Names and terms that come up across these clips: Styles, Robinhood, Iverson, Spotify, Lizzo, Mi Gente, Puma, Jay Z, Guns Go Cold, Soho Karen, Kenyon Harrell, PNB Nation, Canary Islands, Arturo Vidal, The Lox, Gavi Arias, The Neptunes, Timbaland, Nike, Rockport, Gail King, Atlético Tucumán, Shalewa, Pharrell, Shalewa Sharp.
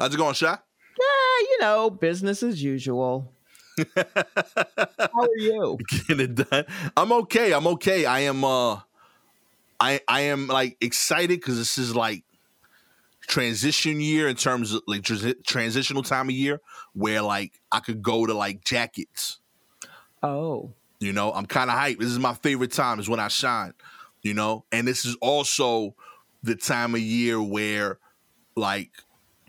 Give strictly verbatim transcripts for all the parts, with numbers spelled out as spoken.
How's it going, Sha? Yeah, you know, business as usual. How are you? Get it done. I'm okay. I'm okay. I am. Uh, I I am like excited because this is like transition year in terms of like trans- transitional time of year where like I could go to like jackets. Oh, you know, I'm kind of hyped. This is my favorite time. Is when I shine. You know, and this is also the time of year where like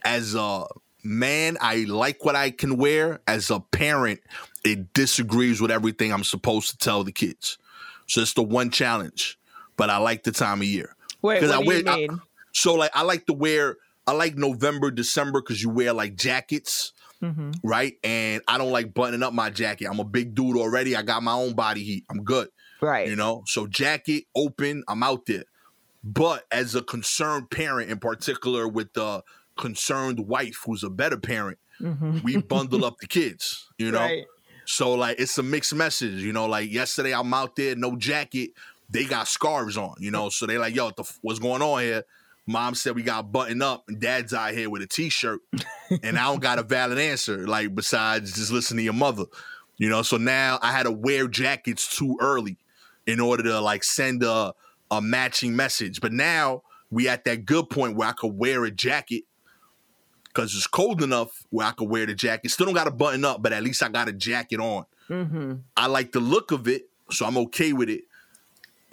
as a man, I like what I can wear. As a parent, it disagrees with everything I'm supposed to tell the kids. So it's the one challenge. But I like the time of year. Wait, what I do wear, you mean? I, so like, I like to wear. I like November, December because you wear like jackets, mm-hmm. right? And I don't like buttoning up my jacket. I'm a big dude already. I got my own body heat. I'm good, right? You know, so jacket open. I'm out there. But as a concerned parent, in particular with the concerned wife who's a better parent, mm-hmm. we bundle up the kids, you know, right. So like it's a mixed message, you know, like yesterday I'm out there, no jacket, they got scarves on, you know, so they like, yo, what the f- what's going on here? Mom said we got buttoned up and dad's out here with a t-shirt and I don't got a valid answer, like besides just listen to your mother, you know. So now I had to wear jackets too early in order to like send a, a matching message, but now we at that good point where I could wear a jacket because it's cold enough where I could wear the jacket. Still don't got a button up, but at least I got a jacket on. Mm-hmm. I like the look of it, so I'm okay with it.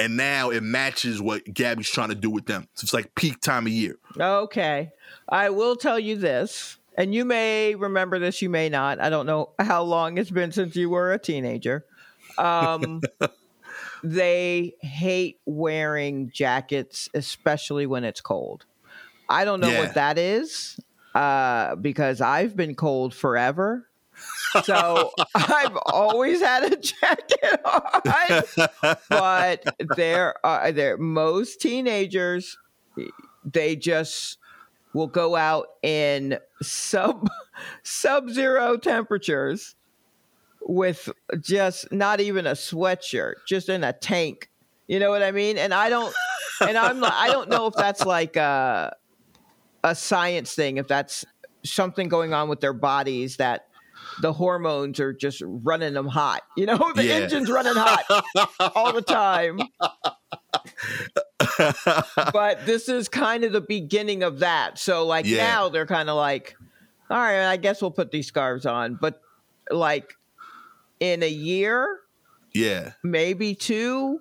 And now it matches what Gabby's trying to do with them. So it's like peak time of year. Okay. I will tell you this, and you may remember this, you may not. I don't know how long it's been since you were a teenager. Um, they hate wearing jackets, especially when it's cold. I don't know yeah. what that is. Uh, because I've been cold forever. So I've always had a jacket on. But there are there most teenagers, they just will go out in sub sub-zero temperatures with just not even a sweatshirt, just in a tank. You know what I mean? And I don't and I'm I don't know if that's like uh a science thing, if that's something going on with their bodies that the hormones are just running them hot, you know, the yeah. engine's running hot all the time. But this is kind of the beginning of that. So like yeah. now they're kind of like, all right, I guess we'll put these scarves on, but like in a year, yeah, maybe two,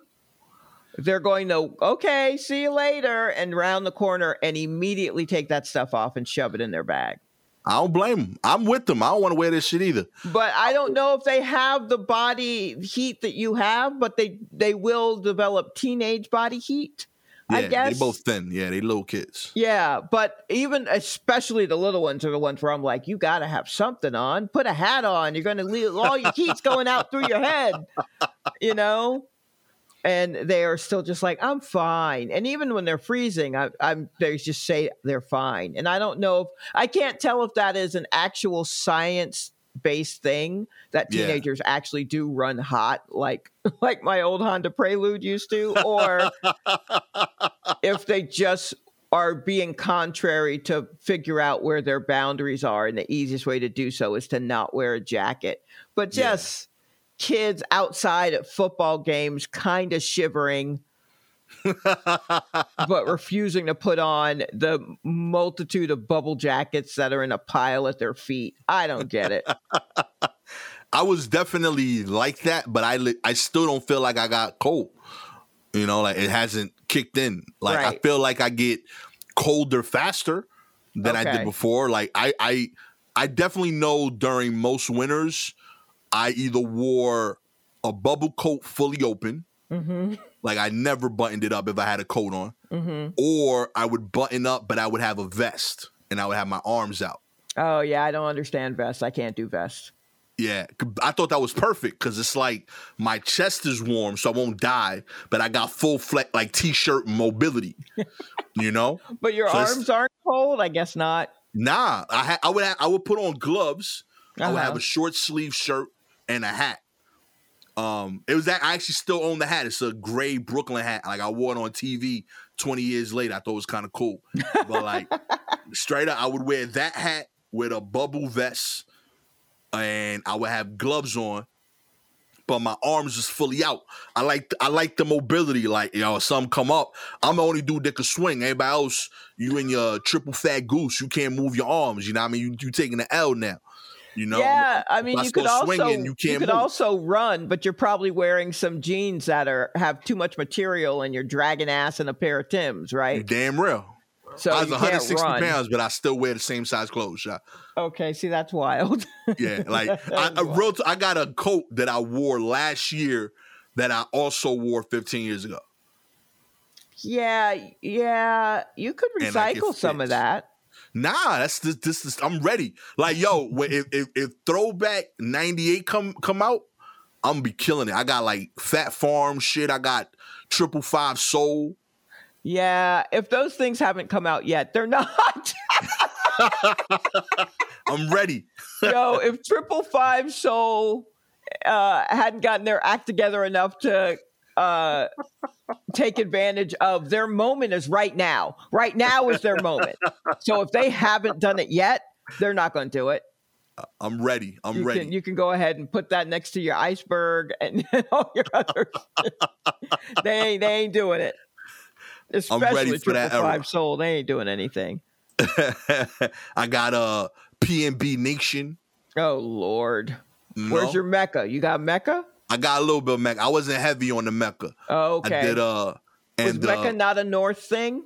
they're going to, okay, see you later, and round the corner and immediately take that stuff off and shove it in their bag. I don't blame them. I'm with them. I don't want to wear this shit either. But I don't know if they have the body heat that you have, but they, they will develop teenage body heat, yeah, I guess. They both thin. Yeah, they little kids. Yeah, but even especially the little ones are the ones where I'm like, you got to have something on. Put a hat on. You're going to leave all your heat's going out through your head, you know? And they are still just like, I'm fine. And even when they're freezing, I, I'm they just say they're fine. And I don't know if I can't tell if that is an actual science-based thing that teenagers yeah. actually do run hot, like like my old Honda Prelude used to, or if they just are being contrary to figure out where their boundaries are, and the easiest way to do so is to not wear a jacket. But just. Yeah. Kids outside at football games kind of shivering, but refusing to put on the multitude of bubble jackets that are in a pile at their feet. I don't get it. I was definitely like that, but I, I still don't feel like I got cold. You know, like it hasn't kicked in. Like right. I feel like I get colder faster than okay. I did before. Like I, I, I definitely know during most winters, I either wore a bubble coat fully open, mm-hmm. like I never buttoned it up if I had a coat on, mm-hmm. or I would button up, but I would have a vest and I would have my arms out. Oh, yeah. I don't understand vests. I can't do vests. Yeah. I thought that was perfect because it's like my chest is warm, so I won't die, but I got full flex, like T-shirt mobility, you know? But your so arms aren't cold? I guess not. Nah. I, ha- I, would, ha- I would put on gloves. Uh-huh. I would have a short sleeve shirt and a hat. Um, it was that I actually still own the hat. It's a gray Brooklyn hat. Like I wore it on T V twenty years later. I thought it was kind of cool. But like straight up, I would wear that hat with a bubble vest, and I would have gloves on, but my arms is fully out. I like I like the mobility. Like, you know, some come up. I'm the only dude that can swing. Everybody else, you in your triple fat goose. You can't move your arms. You know what I mean? You you taking the L now. You know? Yeah, I mean, I you could also swinging, you, you could move. also run, but you're probably wearing some jeans that are have too much material, and you're dragging ass in a pair of Timbs, right? You're damn real. So I was one hundred sixty pounds, but I still wear the same size clothes. I, okay, see, that's wild. Yeah, like I, I wrote, I got a coat that I wore last year that I also wore fifteen years ago. Yeah, yeah, you could recycle some of that. Nah, that's this. This is I'm ready. Like, yo, if if, if throwback ninety-eight come come out, I'm gonna be killing it. I got like Fat Farm shit. I got Triple Five Soul. Yeah, if those things haven't come out yet, they're not. I'm ready. Yo, if Triple Five Soul uh, hadn't gotten their act together enough to uh, take advantage of their moment, is right now. Right now is their moment. So if they haven't done it yet, they're not going to do it. I'm ready. I'm you ready. Can, you can go ahead and put that next to your iceberg and all your other shit. They ain't, they ain't doing it. Especially I'm ready for that era. Soul, they ain't doing anything. I got a uh, P N B Nation. Oh Lord, no. Where's your Mecca? You got Mecca? I got a little bit of Mecca. I wasn't heavy on the Mecca. Oh, okay. I did. Uh, and was Mecca uh, not a North thing?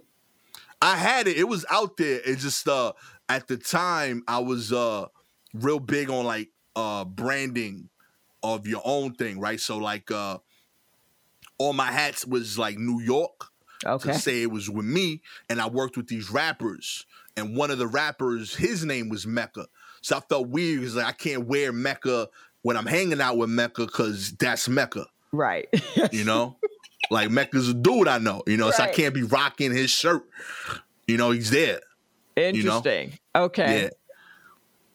I had it. It was out there. It just uh, at the time I was uh real big on like uh branding of your own thing, right? So like uh, all my hats was like New York. Okay. To say it was with me, and I worked with these rappers, and one of the rappers, his name was Mecca. So I felt weird because like, I can't wear Mecca when I'm hanging out with Mecca because that's Mecca. Right. You know? Like Mecca's a dude I know, you know, right. So I can't be rocking his shirt. You know, he's there. Interesting. You know? Okay. Yeah.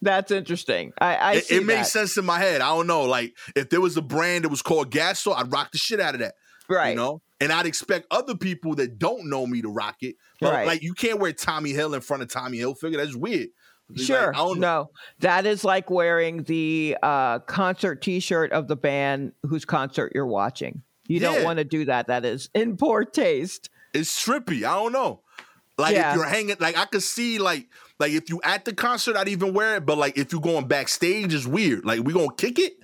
That's interesting. I, I It, see it that. Makes sense in my head. I don't know. Like if there was a brand that was called Gastor, I'd rock the shit out of that. Right. You know? And I'd expect other people that don't know me to rock it. But right. Like, you can't wear Tommy Hill in front of Tommy Hilfiger. That's weird. It's sure. Like, I don't know. No. That is like wearing the uh, concert T-shirt of the band whose concert you're watching. You yeah. don't want to do that. That is in poor taste. It's trippy. I don't know. Like, yeah. if you're hanging, like, I could see, like, like if you at the concert, I'd even wear it. But, like, if you're going backstage, it's weird. Like, we going to kick it?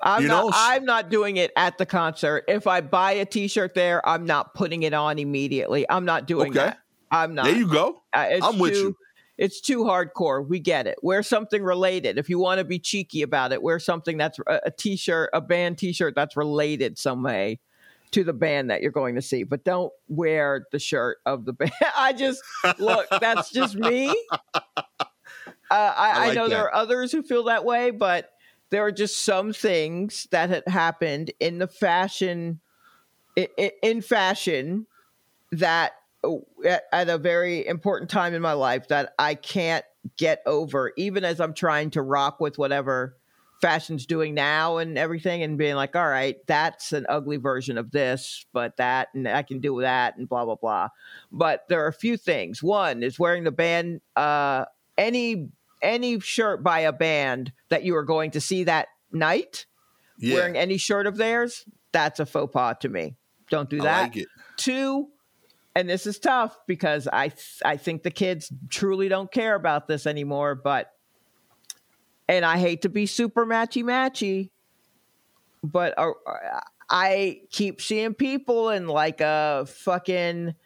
I'm you not, know? I'm not doing it at the concert. If I buy a T-shirt there, I'm not putting it on immediately. I'm not doing okay. that. I'm not. There you go. Uh, I'm too, with you. It's too hardcore. We get it. Wear something related. If you want to be cheeky about it, wear something that's a, a T-shirt, a band T-shirt that's related some way to the band that you're going to see. But don't wear the shirt of the band. I just, look, that's just me. Uh, I, I, like I know that. There are others who feel that way, but there are just some things that had happened in the fashion, in fashion, that at a very important time in my life that I can't get over, even as I'm trying to rock with whatever fashion's doing now and everything, and being like, all right, that's an ugly version of this, but that, and I can do that, and blah, blah, blah. But there are a few things. One is wearing the band, uh, any any shirt by a band that you are going to see that night, yeah. wearing any shirt of theirs, that's a faux pas to me. Don't do that. I like it. Two, and this is tough because I th- I think the kids truly don't care about this anymore, but, and I hate to be super matchy-matchy, but uh, I keep seeing people in like a fucking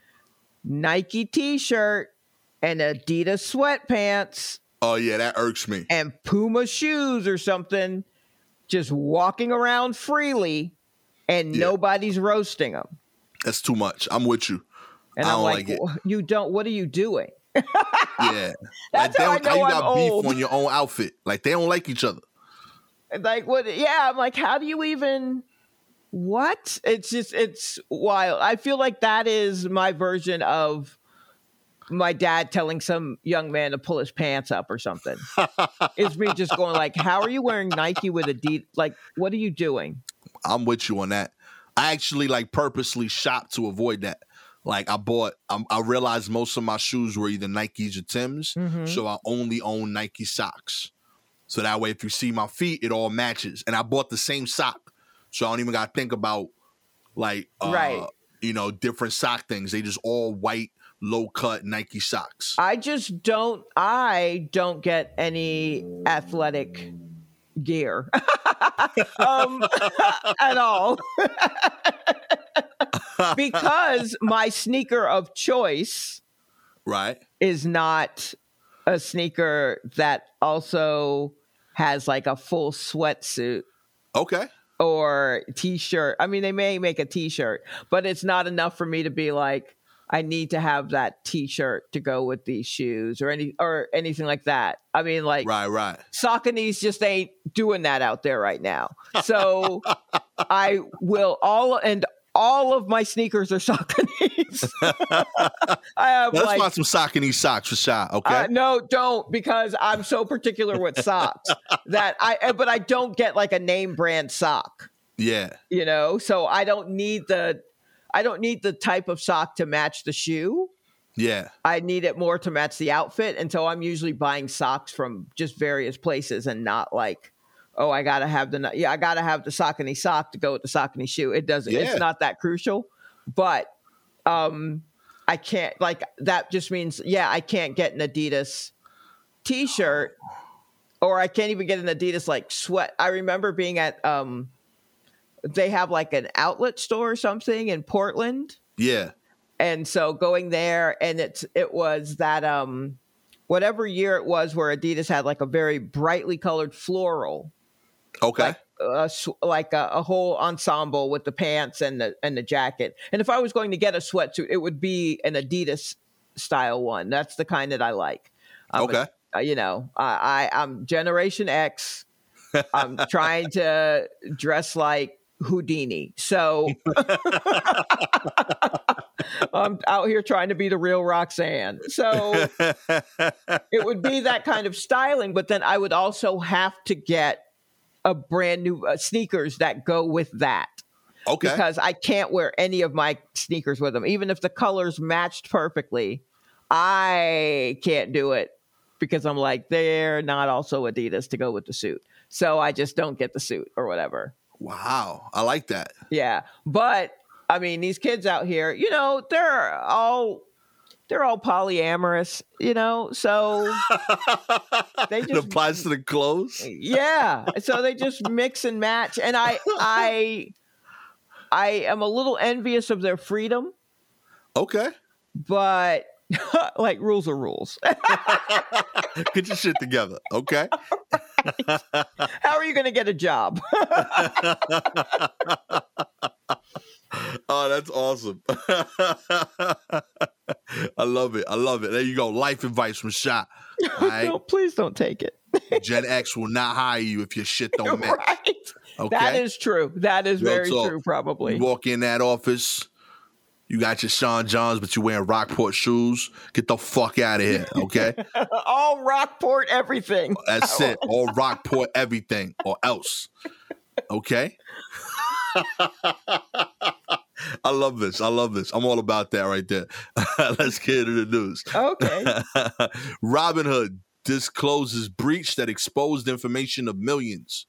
Nike t-shirt and Adidas sweatpants. Oh, yeah, that irks me. And Puma shoes or something, just walking around freely, and yeah. nobody's roasting them. That's too much. I'm with you. And I I'm don't like, like it. You don't, what are you doing? Yeah. That's like, how, they don't, I know how you I'm got old. Beef on your own outfit. Like, they don't like each other. Like, what? Yeah, I'm like, how do you even, what? It's just, it's wild. I feel like that is my version of my dad telling some young man to pull his pants up or something. It's me just going like, how are you wearing Nike with Adidas? Like, what are you doing? I'm with you on that. I actually like purposely shop to avoid that. Like I bought, I, I realized most of my shoes were either Nikes or Tims. Mm-hmm. So I only own Nike socks. So that way, if you see my feet, it all matches. And I bought the same sock. So I don't even got to think about like, uh, right. you know, different sock things. They just all white, low cut Nike socks. I just don't, I don't get any athletic gear um, at all. Because my sneaker of choice right. is not a sneaker that also has like a full sweatsuit. Okay. Or T-shirt. I mean, they may make a T-shirt, but it's not enough for me to be like, I need to have that T-shirt to go with these shoes or any or anything like that. I mean, like right, right. Sauconys just ain't doing that out there right now. So I will all and all of my sneakers are Sauconys. I have Let's like, buy some Saucony socks for Sha, okay? Uh, no, don't, because I'm so particular with socks that I, but I don't get like a name brand sock. Yeah. You know, so I don't need the, I don't need the type of sock to match the shoe. Yeah. I need it more to match the outfit. And so I'm usually buying socks from just various places and not like, oh, I gotta have the yeah, I gotta have the Saucony sock to go with the Saucony shoe. It doesn't. Yeah. It's not that crucial, but um, I can't like that. Just means yeah, I can't get an Adidas T-shirt, or I can't even get an Adidas like sweat. I remember being at um, they have like an outlet store or something in Portland. Yeah, and so going there, and it's it was that um, whatever year it was where Adidas had like a very brightly colored floral. Okay. Like, uh, like a, a whole ensemble with the pants and the and the jacket. And if I was going to get a sweatsuit, it would be an Adidas style one. That's the kind that I like. I'm okay. A, you know, I, I I'm Generation X. I'm trying to dress like Houdini. So I'm out here trying to be the real Roxanne. So it would be that kind of styling, but then I would also have to get a brand new uh, sneakers that go with that. Okay. Because I can't wear any of my sneakers with them. Even if the colors matched perfectly, I can't do it because I'm like, they're not also Adidas to go with the suit. So I just don't get the suit or whatever. Wow. I like that. Yeah. But I mean, these kids out here, you know, they're all, they're all polyamorous, you know, so they just, it applies to the clothes. Yeah. So they just mix and match. And I, I, I am a little envious of their freedom. Okay. But like rules are rules. Get your shit together. Okay. Right. How are you going to get a job? Oh, that's awesome. I love it. I love it. There you go. Life advice from Sha. Right? No, please don't take it. Gen X will not hire you if your shit don't match. Right. Okay? That is true. That is very so, true, probably. You walk in that office, you got your Sean Johns, but you're wearing Rockport shoes. Get the fuck out of here, okay? All Rockport everything. That's it. All Rockport everything or else, okay? I love this. I love this. I'm all about that right there. Let's get into the news. Okay. Robinhood discloses breach that exposed information of millions.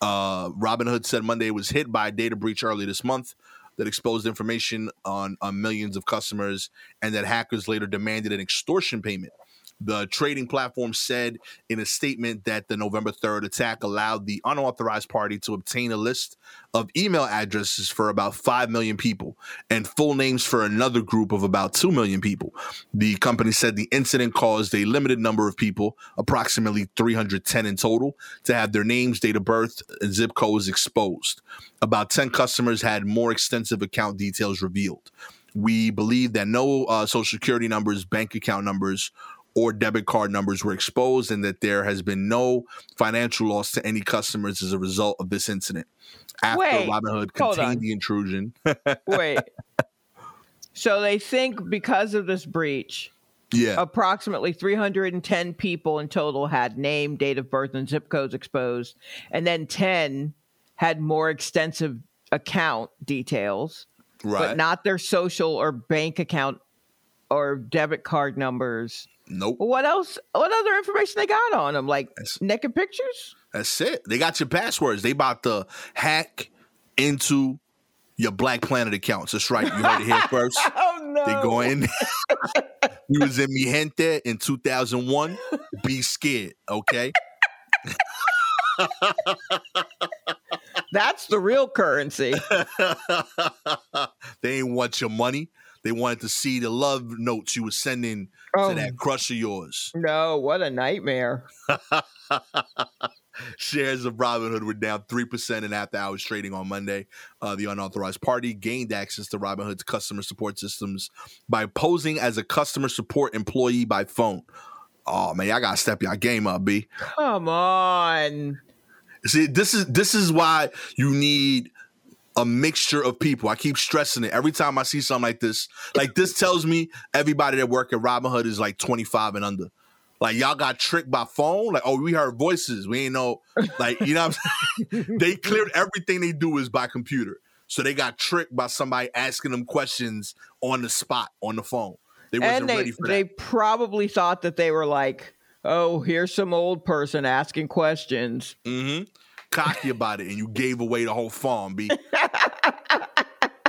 Uh, Robinhood said Monday was hit by a data breach early this month that exposed information on, on millions of customers and that hackers later demanded an extortion payment. The trading platform said in a statement that the November third attack allowed the unauthorized party to obtain a list of email addresses for about five million people and full names for another group of about two million people. The company said the incident caused a limited number of people, approximately three hundred ten in total, to have their names, date of birth, and zip codes exposed. About ten customers had more extensive account details revealed. We believe that no uh, Social Security numbers, bank account numbers, or debit card numbers were exposed and that there has been no financial loss to any customers as a result of this incident. After Wait, Robinhood contained the intrusion. Wait. So they think because of this breach, yeah, approximately three hundred ten people in total had name, date of birth, and zip codes exposed. And then ten had more extensive account details. right. but not their social or bank account or debit card numbers. Nope. What else? What other information they got on them? Like that's, naked pictures? That's it. They got your passwords. They about to hack into your Black Planet accounts. That's right. You heard it here first. Oh, no. They go in. We was in Mi Gente in two thousand one. Be scared, okay? That's the real currency. They ain't want your money. They wanted to see the love notes you were sending oh, to that crush of yours. No, what a nightmare. Shares of Robinhood were down three percent in after-hours trading on Monday. Uh, the unauthorized party gained access to Robinhood's customer support systems by posing as a customer support employee by phone. Oh, man, I got to step y'all game up, B. Come on. See, this is this is why you need a mixture of people. I keep stressing it every time I see something like this. Like, this tells me everybody that work at Robinhood is like twenty-five and under. Like, y'all got tricked by phone. Like, oh, we heard voices. We ain't know. Like, you know what I'm saying? They cleared everything they do is by computer. So they got tricked by somebody asking them questions on the spot, on the phone. They wasn't and they, ready for that. They probably thought that they were like, oh, here's some old person asking questions. Mm-hmm. Cocky about it, and you gave away the whole farm, B.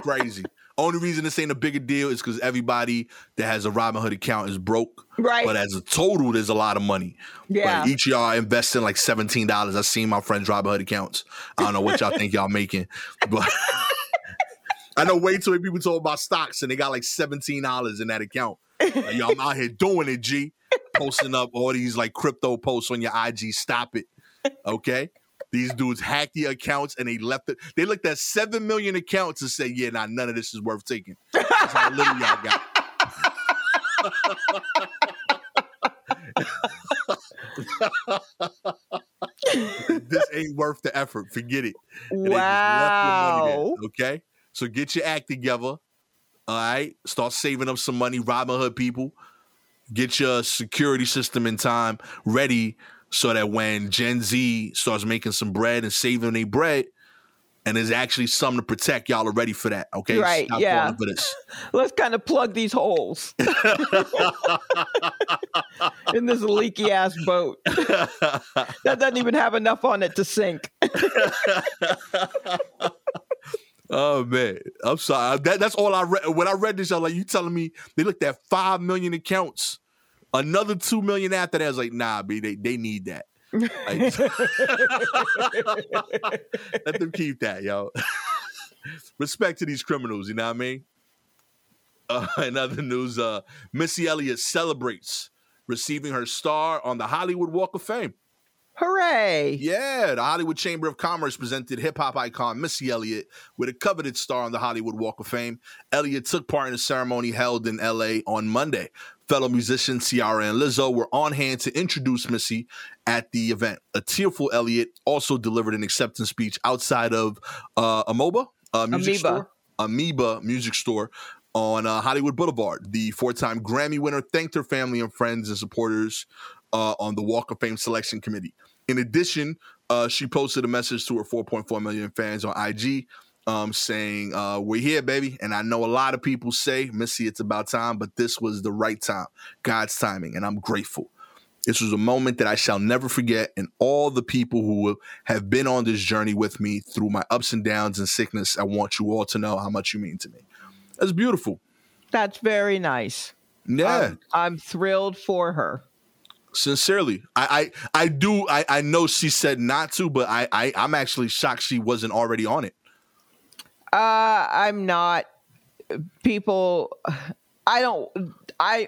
Crazy. Only reason this ain't a bigger deal is because everybody that has a Robinhood account is broke. Right. But as a total, there's a lot of money. Yeah. Like each of y'all investing like seventeen dollars. I've seen my friends' Robinhood accounts. I don't know what y'all think y'all making. But I know way too many people talk about stocks, and they got like seventeen dollars in that account. Like, yo, I'm out here doing it, G. Posting up all these like crypto posts on your I G. Stop it. Okay? These dudes hacked the accounts and they left it. They looked at seven million accounts and said, yeah, nah, none of this is worth taking. That's how little y'all got. This ain't worth the effort. Forget it. And wow. They just left your money there, okay? So get your act together. All right? Start saving up some money. Robinhood people. Get your security system in time ready so that when Gen Z starts making some bread and saving their bread, and there's actually something to protect, y'all are ready for that, okay? Right, stop yeah. falling for this. Let's kind of plug these holes in this leaky-ass boat that doesn't even have enough on it to sink. Oh, man. I'm sorry. That, that's all I read. When I read this, I was like, you telling me they looked at five million accounts. Another two million after that, I was like, nah, B, they, they need that. Like, let them keep that, yo. Respect to these criminals, you know what I mean? Uh, in other news, uh, Missy Elliott celebrates receiving her star on the Hollywood Walk of Fame. Hooray! Yeah, the Hollywood Chamber of Commerce presented hip-hop icon Missy Elliott with a coveted star on the Hollywood Walk of Fame. Elliott took part in a ceremony held in L A on Monday. Fellow musicians Ciara and Lizzo were on hand to introduce Missy at the event. A tearful Elliott also delivered an acceptance speech outside of uh, Amoeba, uh, music Amoeba. Store, Amoeba Music Store on uh, Hollywood Boulevard. The four-time Grammy winner thanked her family and friends and supporters Uh, on the Walk of Fame selection committee. In addition, uh, she posted a message to her four point four million fans on I G um, saying, uh, we're here, baby. And I know a lot of people say, Missy, it's about time, but this was the right time, God's timing, and I'm grateful. This was a moment that I shall never forget, and all the people who have been on this journey with me through my ups and downs and sickness, I want you all to know how much you mean to me. That's beautiful. That's very nice. Yeah. I'm, I'm thrilled for her. Sincerely, I, I I do I I know she said not to, but I, I I'm actually shocked she wasn't already on it. Uh, I'm not. People, I don't. I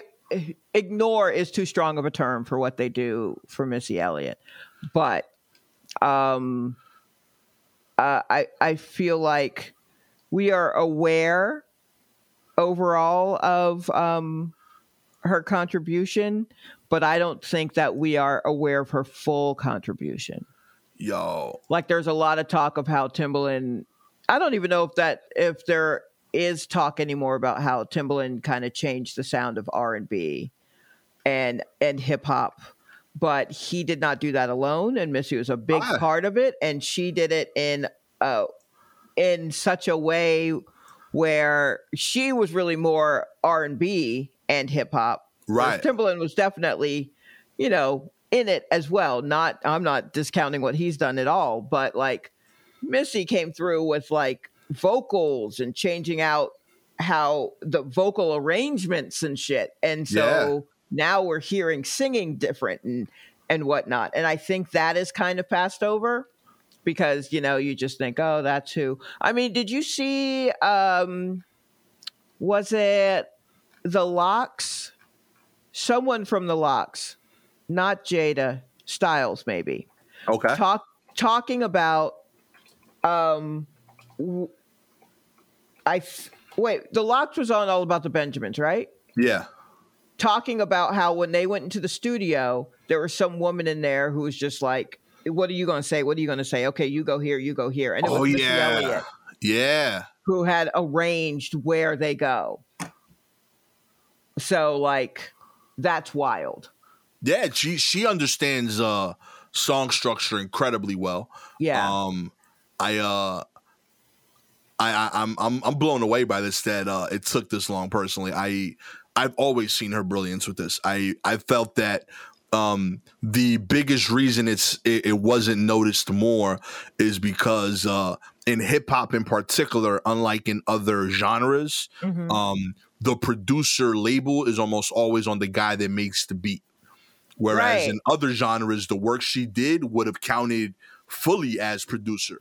ignore is too strong of a term for what they do for Missy Elliott, but um, uh, I I feel like we are aware overall of um her contribution. But I don't think that we are aware of her full contribution. Yo. Like there's a lot of talk of how Timbaland, I don't even know if that, if there is talk anymore about how Timbaland kind of changed the sound of R and B and, and hip hop, but he did not do that alone. And Missy was a big ah. part of it. And she did it in, uh, in such a way where she was really more R and B and hip hop. Right. Timbaland was definitely, you know, in it as well. Not, I'm not discounting what he's done at all, but like Missy came through with like vocals and changing out how the vocal arrangements and shit. And so yeah. now we're hearing singing different and, and whatnot. And I think that is kind of passed over because, you know, you just think, oh, that's who. I mean, did you see, um, was it The Lox? Someone from The Lox, not Jada, Styles maybe. Okay. Talk, talking about, um, w- I, f- wait, The Lox was on All About the Benjamins, right? Yeah. Talking about how when they went into the studio, there was some woman in there who was just like, what are you going to say? What are you going to say? Okay, you go here, you go here. And it oh, was Missy yeah. Elliott. Yeah. Who had arranged where they go. So, like, that's wild. Yeah, she she understands uh, song structure incredibly well. Yeah, um, I, uh, I I I'm I'm I'm blown away by this that uh, it took this long. Personally, I I've always seen her brilliance with this. I I felt that um, the biggest reason it's it, it wasn't noticed more is because uh, in hip hop in particular, unlike in other genres, mm-hmm. um. the producer label is almost always on the guy that makes the beat. Whereas right. in other genres, the work she did would have counted fully as producer.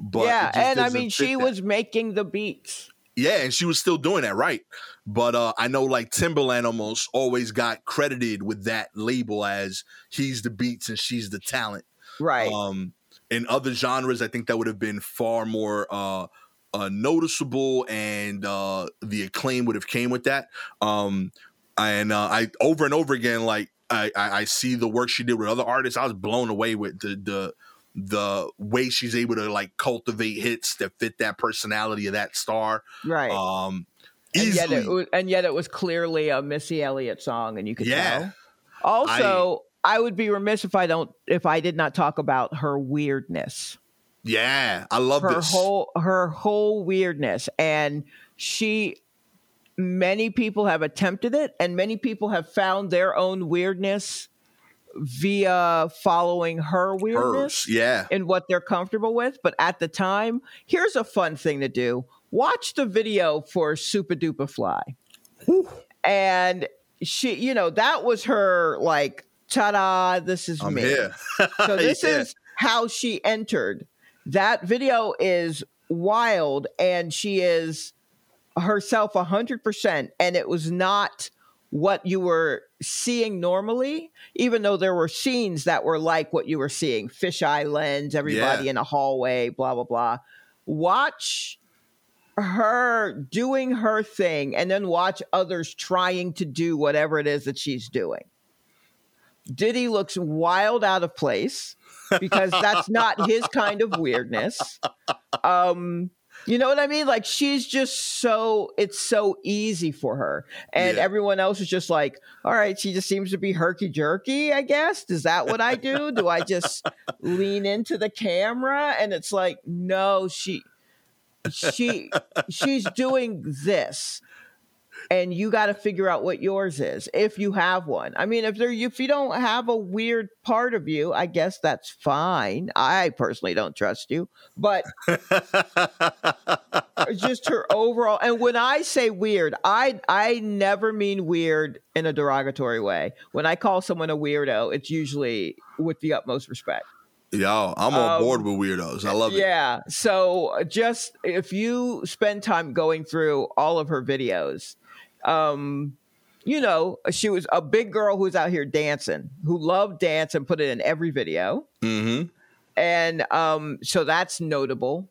But yeah, and I mean, she that. was making the beats. Yeah, and she was still doing that, right. But uh, I know like Timbaland almost always got credited with that label as he's the beats and she's the talent. Right. Um, in other genres, I think that would have been far more... Uh, Uh, noticeable and uh, the acclaim would have came with that. Um, and uh, I over and over again, like I, I, I see the work she did with other artists. I was blown away with the the the way she's able to like cultivate hits that fit that personality of that star. Right. Um, easily. And yet, it was, and yet it was clearly a Missy Elliott song, and you could yeah. tell. Also, I, I would be remiss if I don't if I did not talk about her weirdness. Yeah, I love her this. whole her whole weirdness, and she. Many people have attempted it, and many people have found their own weirdness via following her weirdness. Hers, yeah, and what they're comfortable with. But at the time, here's a fun thing to do: watch the video for Supa Dupa Fly, Ooh. and she, you know, that was her like, ta-da! This is I'm me. Here. So this yeah. is how she entered. That video is wild, and she is herself one hundred percent, and it was not what you were seeing normally, even though there were scenes that were like what you were seeing, fisheye lens, everybody yeah. in a hallway, blah, blah, blah. Watch her doing her thing, and then watch others trying to do whatever it is that she's doing. Diddy looks wild out of place. Because that's not his kind of weirdness. Um, you know what I mean? Like, she's just so, it's so easy for her. And yeah. everyone else is just like, all right, she just seems to be herky-jerky, I guess. Is that what I do? Do I just lean into the camera? And it's like, no, she, she, she's doing this. And you got to figure out what yours is, if you have one. I mean, if there, if you don't have a weird part of you, I guess that's fine. I personally don't trust you, but just her overall. And when I say weird, I I never mean weird in a derogatory way. When I call someone a weirdo, it's usually with the utmost respect. Yo, I'm on um, board with weirdos. I love it. Yeah. So just if you spend time going through all of her videos, um, you know, she was a big girl who was out here dancing, who loved dance and put it in every video. Mm-hmm. And um, so that's notable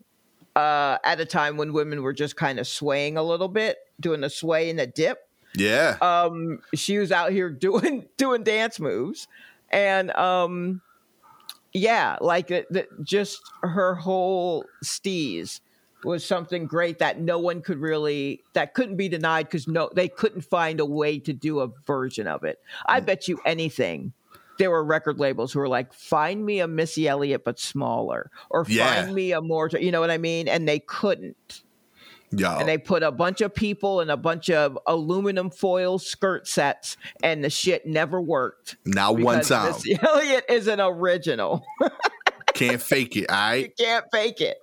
uh, at a time when women were just kind of swaying a little bit, doing a sway and a dip. Yeah. Um, she was out here doing doing dance moves. And um yeah, like the, the, just her whole steez was something great that no one could really, that couldn't be denied because no, they couldn't find a way to do a version of it. I bet you anything, there were record labels who were like, find me a Missy Elliott but smaller, or yeah. find me a more, you know what I mean? And they couldn't. Yeah. And they put a bunch of people in a bunch of aluminum foil skirt sets, and the shit never worked. Not one time. Missy Elliott is an original. Can't fake it, all right? You can't fake it.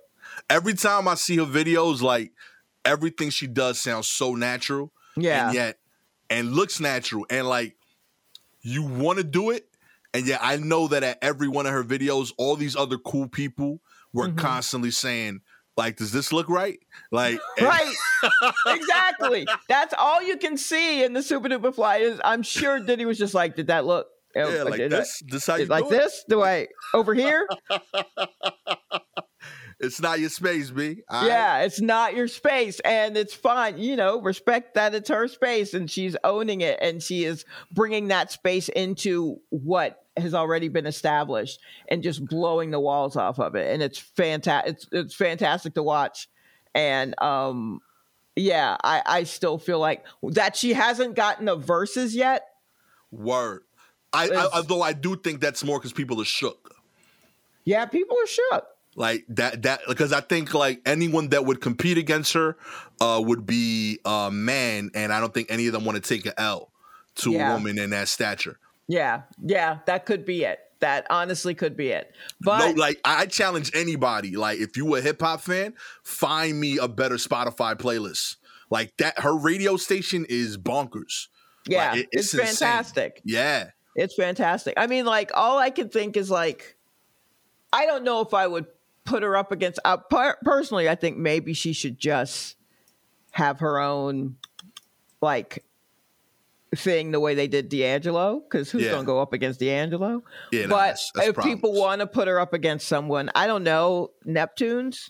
Every time I see her videos, like, everything she does sounds so natural. Yeah. And yet, and looks natural. And, like, you want to do it. And yet, I know that at every one of her videos, all these other cool people were mm-hmm. constantly saying, like, does this look right? Like, right. Exactly. That's all you can see in the Supa Dupa Fly is, I'm sure Diddy was just like, did that look? Yeah, like, like this, I, this how you like it? This? Do I over here? It's not your space, B. All yeah, right. It's not your space, and it's fine. You know, respect that it's her space, and she's owning it, and she is bringing that space into what has already been established, and just blowing the walls off of it. And it's fantastic. It's it's fantastic to watch, and um, yeah, I I still feel like that she hasn't gotten the verses yet. Word. I, I, although I do think that's more because people are shook. Yeah, people are shook. Like that, that because I think like anyone that would compete against her uh, would be a man, and I don't think any of them want to take an L to yeah. a woman in that stature. Yeah, yeah, that could be it. That honestly could be it. But no, like I challenge anybody. Like if you a hip hop fan, find me a better Spotify playlist. Like that, her radio station is bonkers. Yeah, like, it, it's, it's fantastic. Insane. Yeah. It's fantastic. I mean, like, all I can think is, like, I don't know if I would put her up against... Uh, per- personally, I think maybe she should just have her own, like, thing the way they did D'Angelo, because who's yeah. going to go up against D'Angelo? Yeah, but no, that's, that's if problems. People want to put her up against someone, I don't know, Neptunes?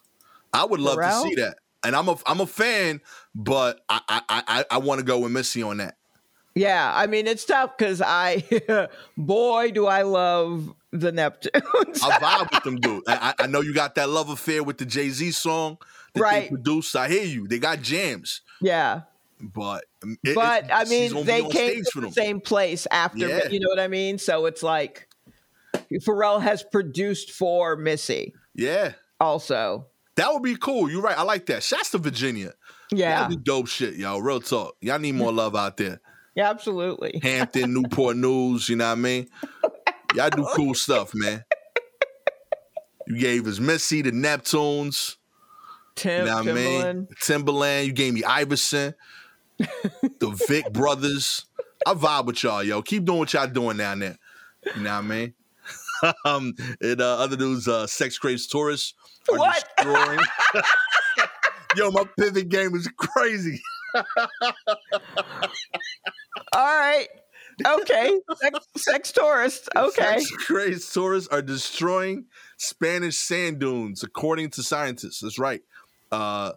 I would love Pharrell? To see that. And I'm a, I'm a fan, but I, I, I, I want to go with Missy on that. Yeah, I mean, it's tough because I, boy, do I love the Neptunes. I vibe with them, dude. I, I know you got that love affair with the Jay Z song that right. they produced. I hear you. They got jams. Yeah. But, it, but it, I mean, they came to the same place after, yeah. you know what I mean? So it's like Pharrell has produced for Missy. Yeah. Also. That would be cool. You're right. I like that. Shouts to Virginia. Yeah. That'd be dope shit, y'all. Real talk. Y'all need more love out there. Yeah, absolutely. Hampton, Newport News, you know what I mean? Y'all do cool stuff, man. You gave us Missy, the Neptunes. Tim, you know what Timbaland. I mean? Timbaland. You gave me Iverson. The Vic Brothers. I vibe with y'all, yo. Keep doing what y'all doing down there. You know what I mean? um, and uh, other news, uh, sex crazed tourists are what? Destroying. Yo, my pivot game is crazy. All right. Okay. Sex, sex tourists. Okay. Sex-crazed tourists are destroying Spanish sand dunes, according to scientists. That's right. Uh,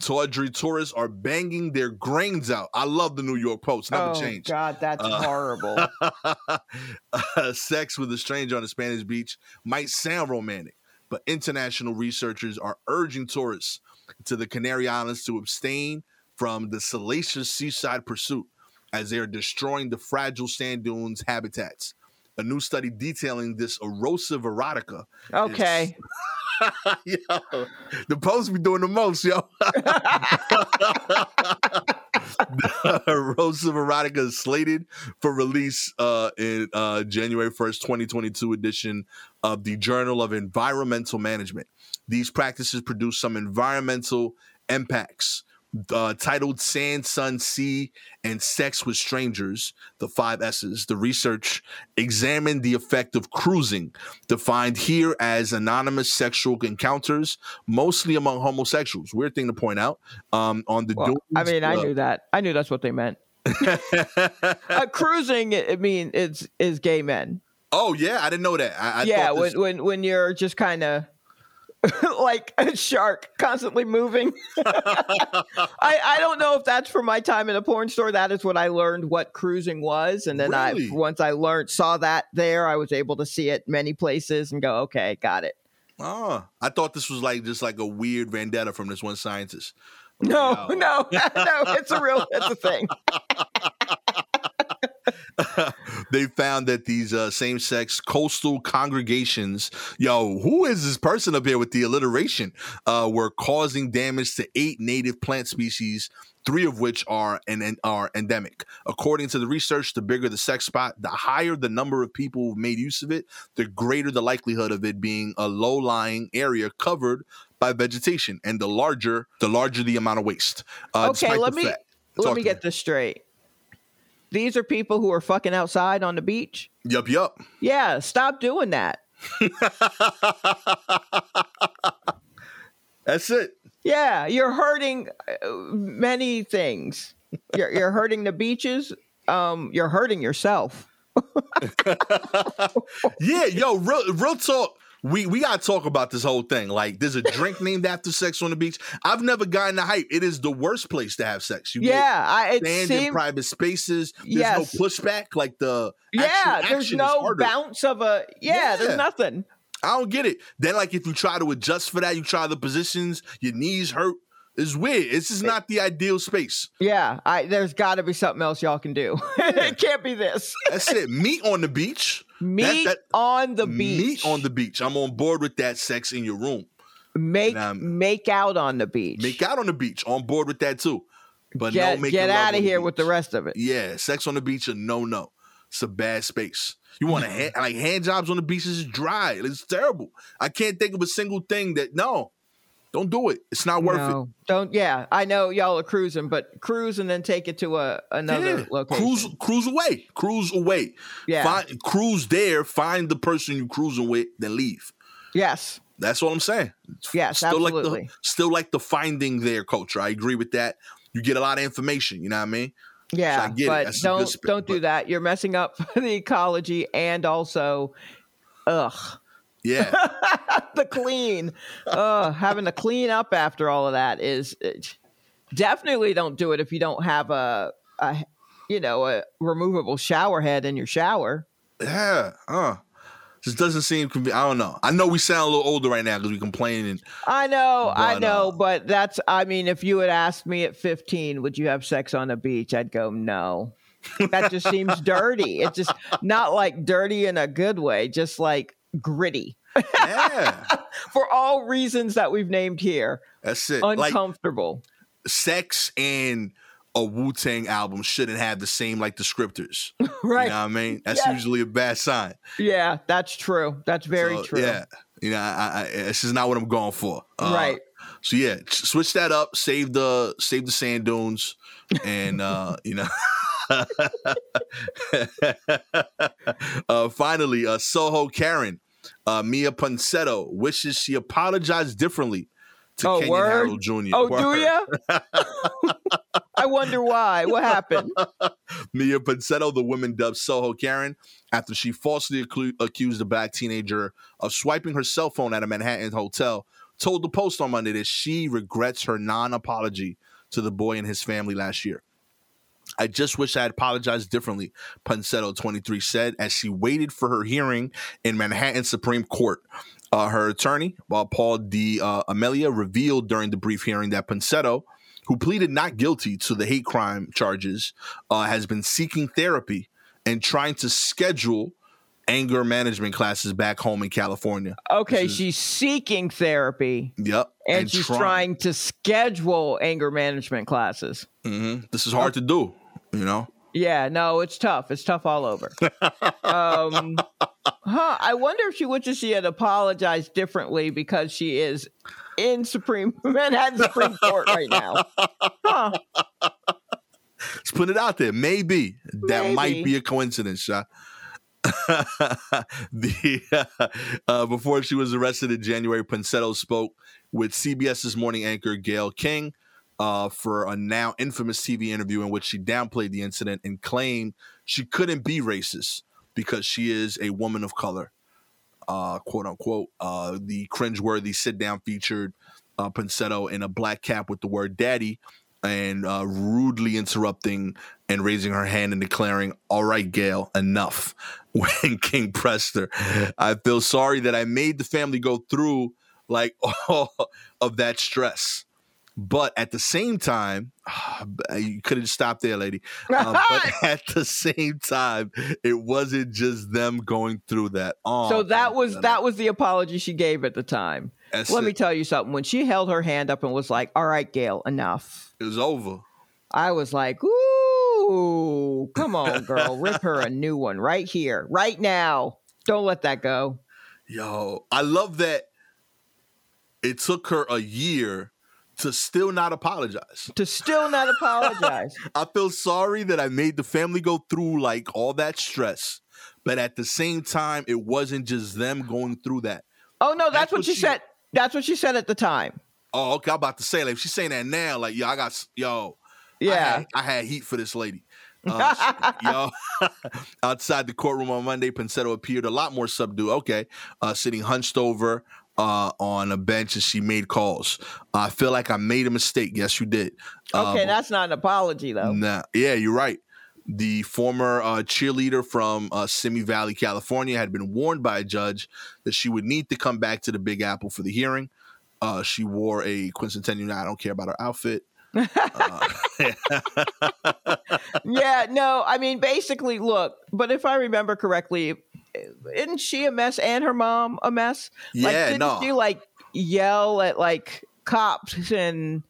tawdry tourists are banging their grains out. I love the New York Post. Never oh, changed. Oh, God. That's uh, horrible. uh, sex with a stranger on a Spanish beach might sound romantic, but international researchers are urging tourists to the Canary Islands to abstain from the salacious seaside pursuit as they are destroying the fragile sand dunes habitats. A new study detailing this erosive erotica. Okay. Is... yo, the Post be doing the most, yo. The erosive erotica is slated for release uh, in uh, January first, twenty twenty-two edition of the Journal of Environmental Management. These practices produce some environmental impacts. Uh, titled Sand, Sun, Sea, and Sex with Strangers, the five S's. The research examined the effect of cruising, defined here as anonymous sexual encounters, mostly among homosexuals. Weird thing to point out. Um, on the well, dunes, I mean, uh, I knew that. I knew that's what they meant. uh, cruising, I mean, it's is gay men. Oh, yeah. I didn't know that. I, I yeah, thought this- when, when when you're just kind of... like a shark constantly moving. I, I don't know if that's from my time in a porn store. That is when I learned what cruising was. And then really? I, once I learned, saw that there, I was able to see it many places and go, okay, got it. Oh, I thought this was like, just like a weird vendetta from this one scientist. No, wow. no, no, it's a real, it's a thing. They found that these uh, same-sex coastal congregations, yo, who is this person up here with the alliteration, uh, were causing damage to eight native plant species, three of which are and are endemic. According to the research, the bigger the sex spot, the higher the number of people who made use of it, the greater the likelihood of it being a low-lying area covered by vegetation, and the larger, the larger the amount of waste. Uh, okay, let me let me get this straight. These are people who are fucking outside on the beach. Yup, yup. Yeah, stop doing that. That's it. Yeah, you're hurting many things. You're, you're hurting the beaches. Um, you're hurting yourself. Yeah, yo, real, real talk. We we gotta talk about this whole thing. Like, there's a drink named after sex on the beach. I've never gotten the hype. It is the worst place to have sex. You yeah, I, it stand seemed, in private spaces. There's yes. no pushback. Like the yeah, action, there's action no bounce of a yeah, yeah. There's nothing. I don't get it. Then, like, if you try to adjust for that, you try the positions. Your knees hurt. It's weird. This is not the ideal space. Yeah, I, there's got to be something else y'all can do. Yeah. It can't be this. That's it. Meat on the beach. Meat that, that, on the beach. Meat on the beach. I'm on board with that. Sex in your room. Make make out on the beach. Make out on the beach. On board with that too. But get, no make get out of here with the rest of it. Yeah, sex on the beach a no no. It's a bad space. You want to hand, like hand jobs on the beach is dry. It's terrible. I can't think of a single thing that no. Don't do it. It's not worth no, it. Don't. Yeah, I know y'all are cruising, but cruise and then take it to a another yeah. location. Cruise, cruise away. Cruise away. Yeah. Find, cruise there. Find the person you cruising with, then leave. Yes. That's all I'm saying. Yes, still absolutely. Like the, still like the finding there culture. I agree with that. You get a lot of information. You know what I mean? Yeah, so I but don't spin, don't do but. that. You're messing up the ecology and also, ugh. Yeah. The clean. Uh, having to clean up after all of that is it, definitely don't do it if you don't have a, a you know, a removable shower head in your shower. Yeah. Uh. This doesn't seem convenient. I don't know. I know we sound a little older right now because we complaining. I know. But, I know. Uh, but that's, I mean, if you had asked me at fifteen, would you have sex on a beach? I'd go, no. That just seems dirty. It's just not like dirty in a good way, just like gritty. Yeah. For all reasons that we've named here. That's it. Uncomfortable. Like, sex and a Wu-Tang album shouldn't have the same like descriptors. Right. You know what I mean? That's yeah. usually a bad sign. Yeah, that's true. That's very so, true. Yeah. You know, I, I, this is not what I'm going for. Uh, right. So yeah, switch that up, save the save the sand dunes and uh, you know. uh, finally, uh, Soho Karen, uh, Mia Ponsetto wishes she apologized differently to oh, Kenyon word? Harrell Junior Oh, word. Do ya? I wonder why. What happened? Mia Ponsetto, the woman dubbed Soho Karen, after she falsely ac- accused a black teenager of swiping her cell phone at a Manhattan hotel, told the Post on Monday that she regrets her non-apology to the boy and his family last year. I just wish I had apologized differently, Ponsetto, twenty-three, said as she waited for her hearing in Manhattan Supreme Court. Uh, her attorney, uh, Paul D. Uh, Amelia, revealed during the brief hearing that Ponsetto, who pleaded not guilty to the hate crime charges, uh, has been seeking therapy and trying to schedule anger management classes back home in California. Okay, is, she's seeking therapy. Yep. And, and she's trying. trying to schedule anger management classes. Mm-hmm. This is hard to do, you know? Yeah, no, it's tough. It's tough all over. um, huh? I wonder if she wishes she had apologized differently because she is in Supreme Manhattan Supreme Court right now. Huh. Let's put it out there. Maybe that Maybe. might be a coincidence, uh, the, uh, uh, before she was arrested in January, Ponsetto spoke with C B S's morning anchor Gail King uh, for a now infamous T V interview in which she downplayed the incident and claimed she couldn't be racist because she is a woman of color, uh, quote unquote. Uh, the cringeworthy sit down featured uh, Ponsetto in a black cap with the word daddy and uh, rudely interrupting and raising her hand and declaring, "All right, Gail, enough," when King pressed her. "I feel sorry that I made the family go through like all of that stress." But at the same time, you could have stopped there, lady. Uh, but at the same time, it wasn't just them going through that. Oh, so that was that was the apology she gave at the time. That's Let it. me tell you something. When she held her hand up and was like, all right, Gail, enough. It was over. I was like, ooh, come on, girl. Rip her a new one right here, right now. Don't let that go. Yo, I love that it took her a year to still not apologize. To still not apologize. I feel sorry that I made the family go through like all that stress. But at the same time, it wasn't just them going through that. Oh, no, that's, that's what, what she said. That's what she said at the time. Oh, okay. I'm about to say, like, if she's saying that now, like, yo, I got, yo, yeah, I had, I had heat for this lady. Uh, yo, outside the courtroom on Monday, Ponsetto appeared a lot more subdued. Okay, uh, sitting hunched over uh, on a bench, and she made calls. I feel like I made a mistake. Yes, you did. Okay, um, that's not an apology, though. Nah, yeah, you're right. The former uh, cheerleader from uh, Simi Valley, California, had been warned by a judge that she would need to come back to the Big Apple for the hearing. Uh, she wore a quincentennial. I don't care about her outfit. uh, yeah. yeah, no, I mean, basically, look, but if I remember correctly, isn't she a mess and her mom a mess? Yeah, like, didn't no. she, like, yell at, like, cops and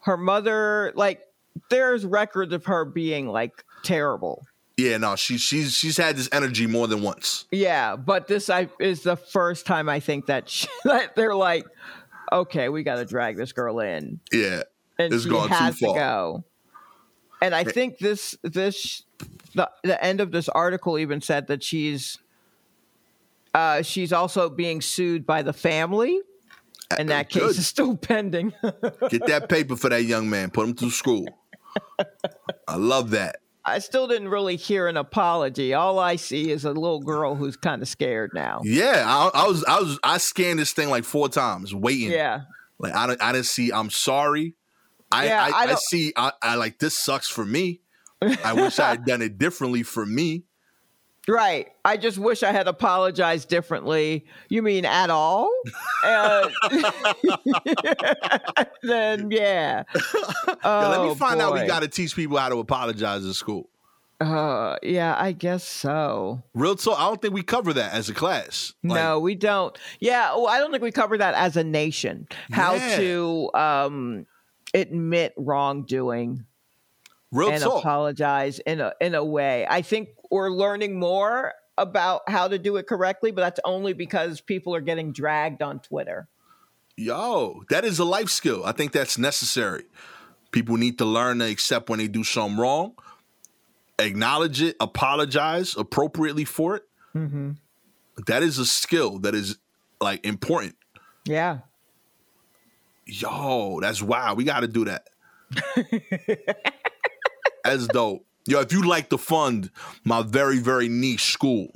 her mother? Like, there's records of her being, like, terrible. Yeah, no, she, she's she's had this energy more than once. Yeah, but this I, is the first time I think that, she, that they're like, okay, we got to drag this girl in. Yeah. And it's she gone has too far. to go. And I think this, this, the, the end of this article even said that she's, uh, she's also being sued by the family, and that Good. case is still pending. Get that paper for that young man. Put him through school. I love that. I still didn't really hear an apology. All I see is a little girl who's kind of scared now. Yeah, I, I was, I was, I scanned this thing like four times, waiting. Yeah, like I don't, I didn't see. I'm sorry. I, yeah, I, I, I see. I, I like this sucks for me. I wish I had done it differently for me. Right. I just wish I had apologized differently. You mean at all? Uh, then yeah. Oh, Yo, let me find boy. out. We got to teach people how to apologize in school. Uh, yeah, I guess so. Real talk. I don't think we cover that as a class. Like, no, we don't. Yeah. Well, I don't think we cover that as a nation. How yeah. to um. admit wrongdoing Real and talk. apologize in a in a way. I think we're learning more about how to do it correctly, but that's only because people are getting dragged on Twitter. Yo, that is a life skill. I think that's necessary. People need to learn to accept when they do something wrong, acknowledge it, apologize appropriately for it. Mm-hmm. That is a skill that is like important. Yeah. Yo, that's wild. We got to do that. That's dope. Yo, if you like to fund my very, very niche school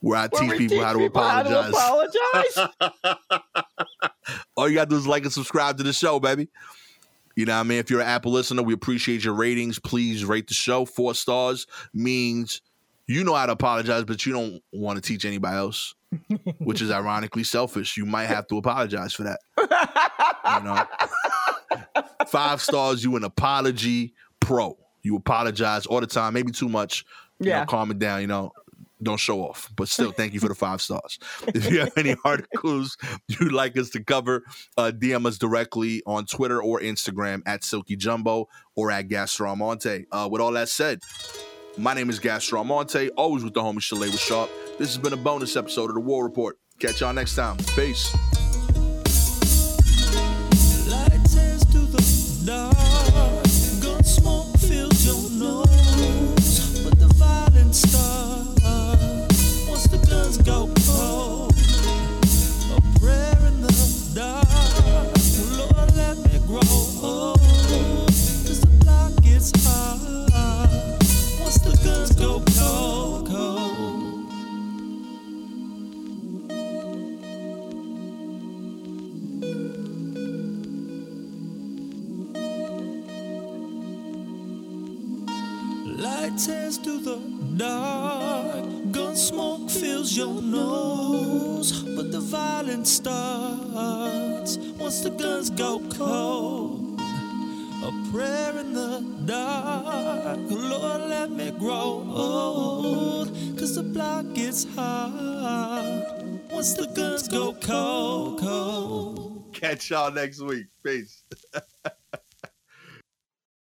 where I where teach people teach how to people apologize, how to apologize. All you got to do is like and subscribe to the show, baby. You know what I mean? If you're an Apple listener, we appreciate your ratings. Please rate the show. Four stars means you know how to apologize, but you don't want to teach anybody else. Which is ironically selfish. You might have to apologize for that. You know, five stars. You an apology pro. You apologize all the time. Maybe too much. You yeah. know, calm it down. You know, don't show off. But still, thank you for the five stars. If you have any articles you'd like us to cover, uh, D M us directly on Twitter or Instagram at SilkyJumbo or at Gastor Almonte. Uh, with all that said, my name is Gastor Almonte. Always with the homie Shalewa Sharp. This has been a bonus episode of The War Report. Catch y'all next time. Peace. smoke fills your nose, but the violence starts once the guns go cold. A prayer in the dark, Lord, let me grow old, cause the block is hot once the guns go cold, cold. Catch y'all next week. Peace.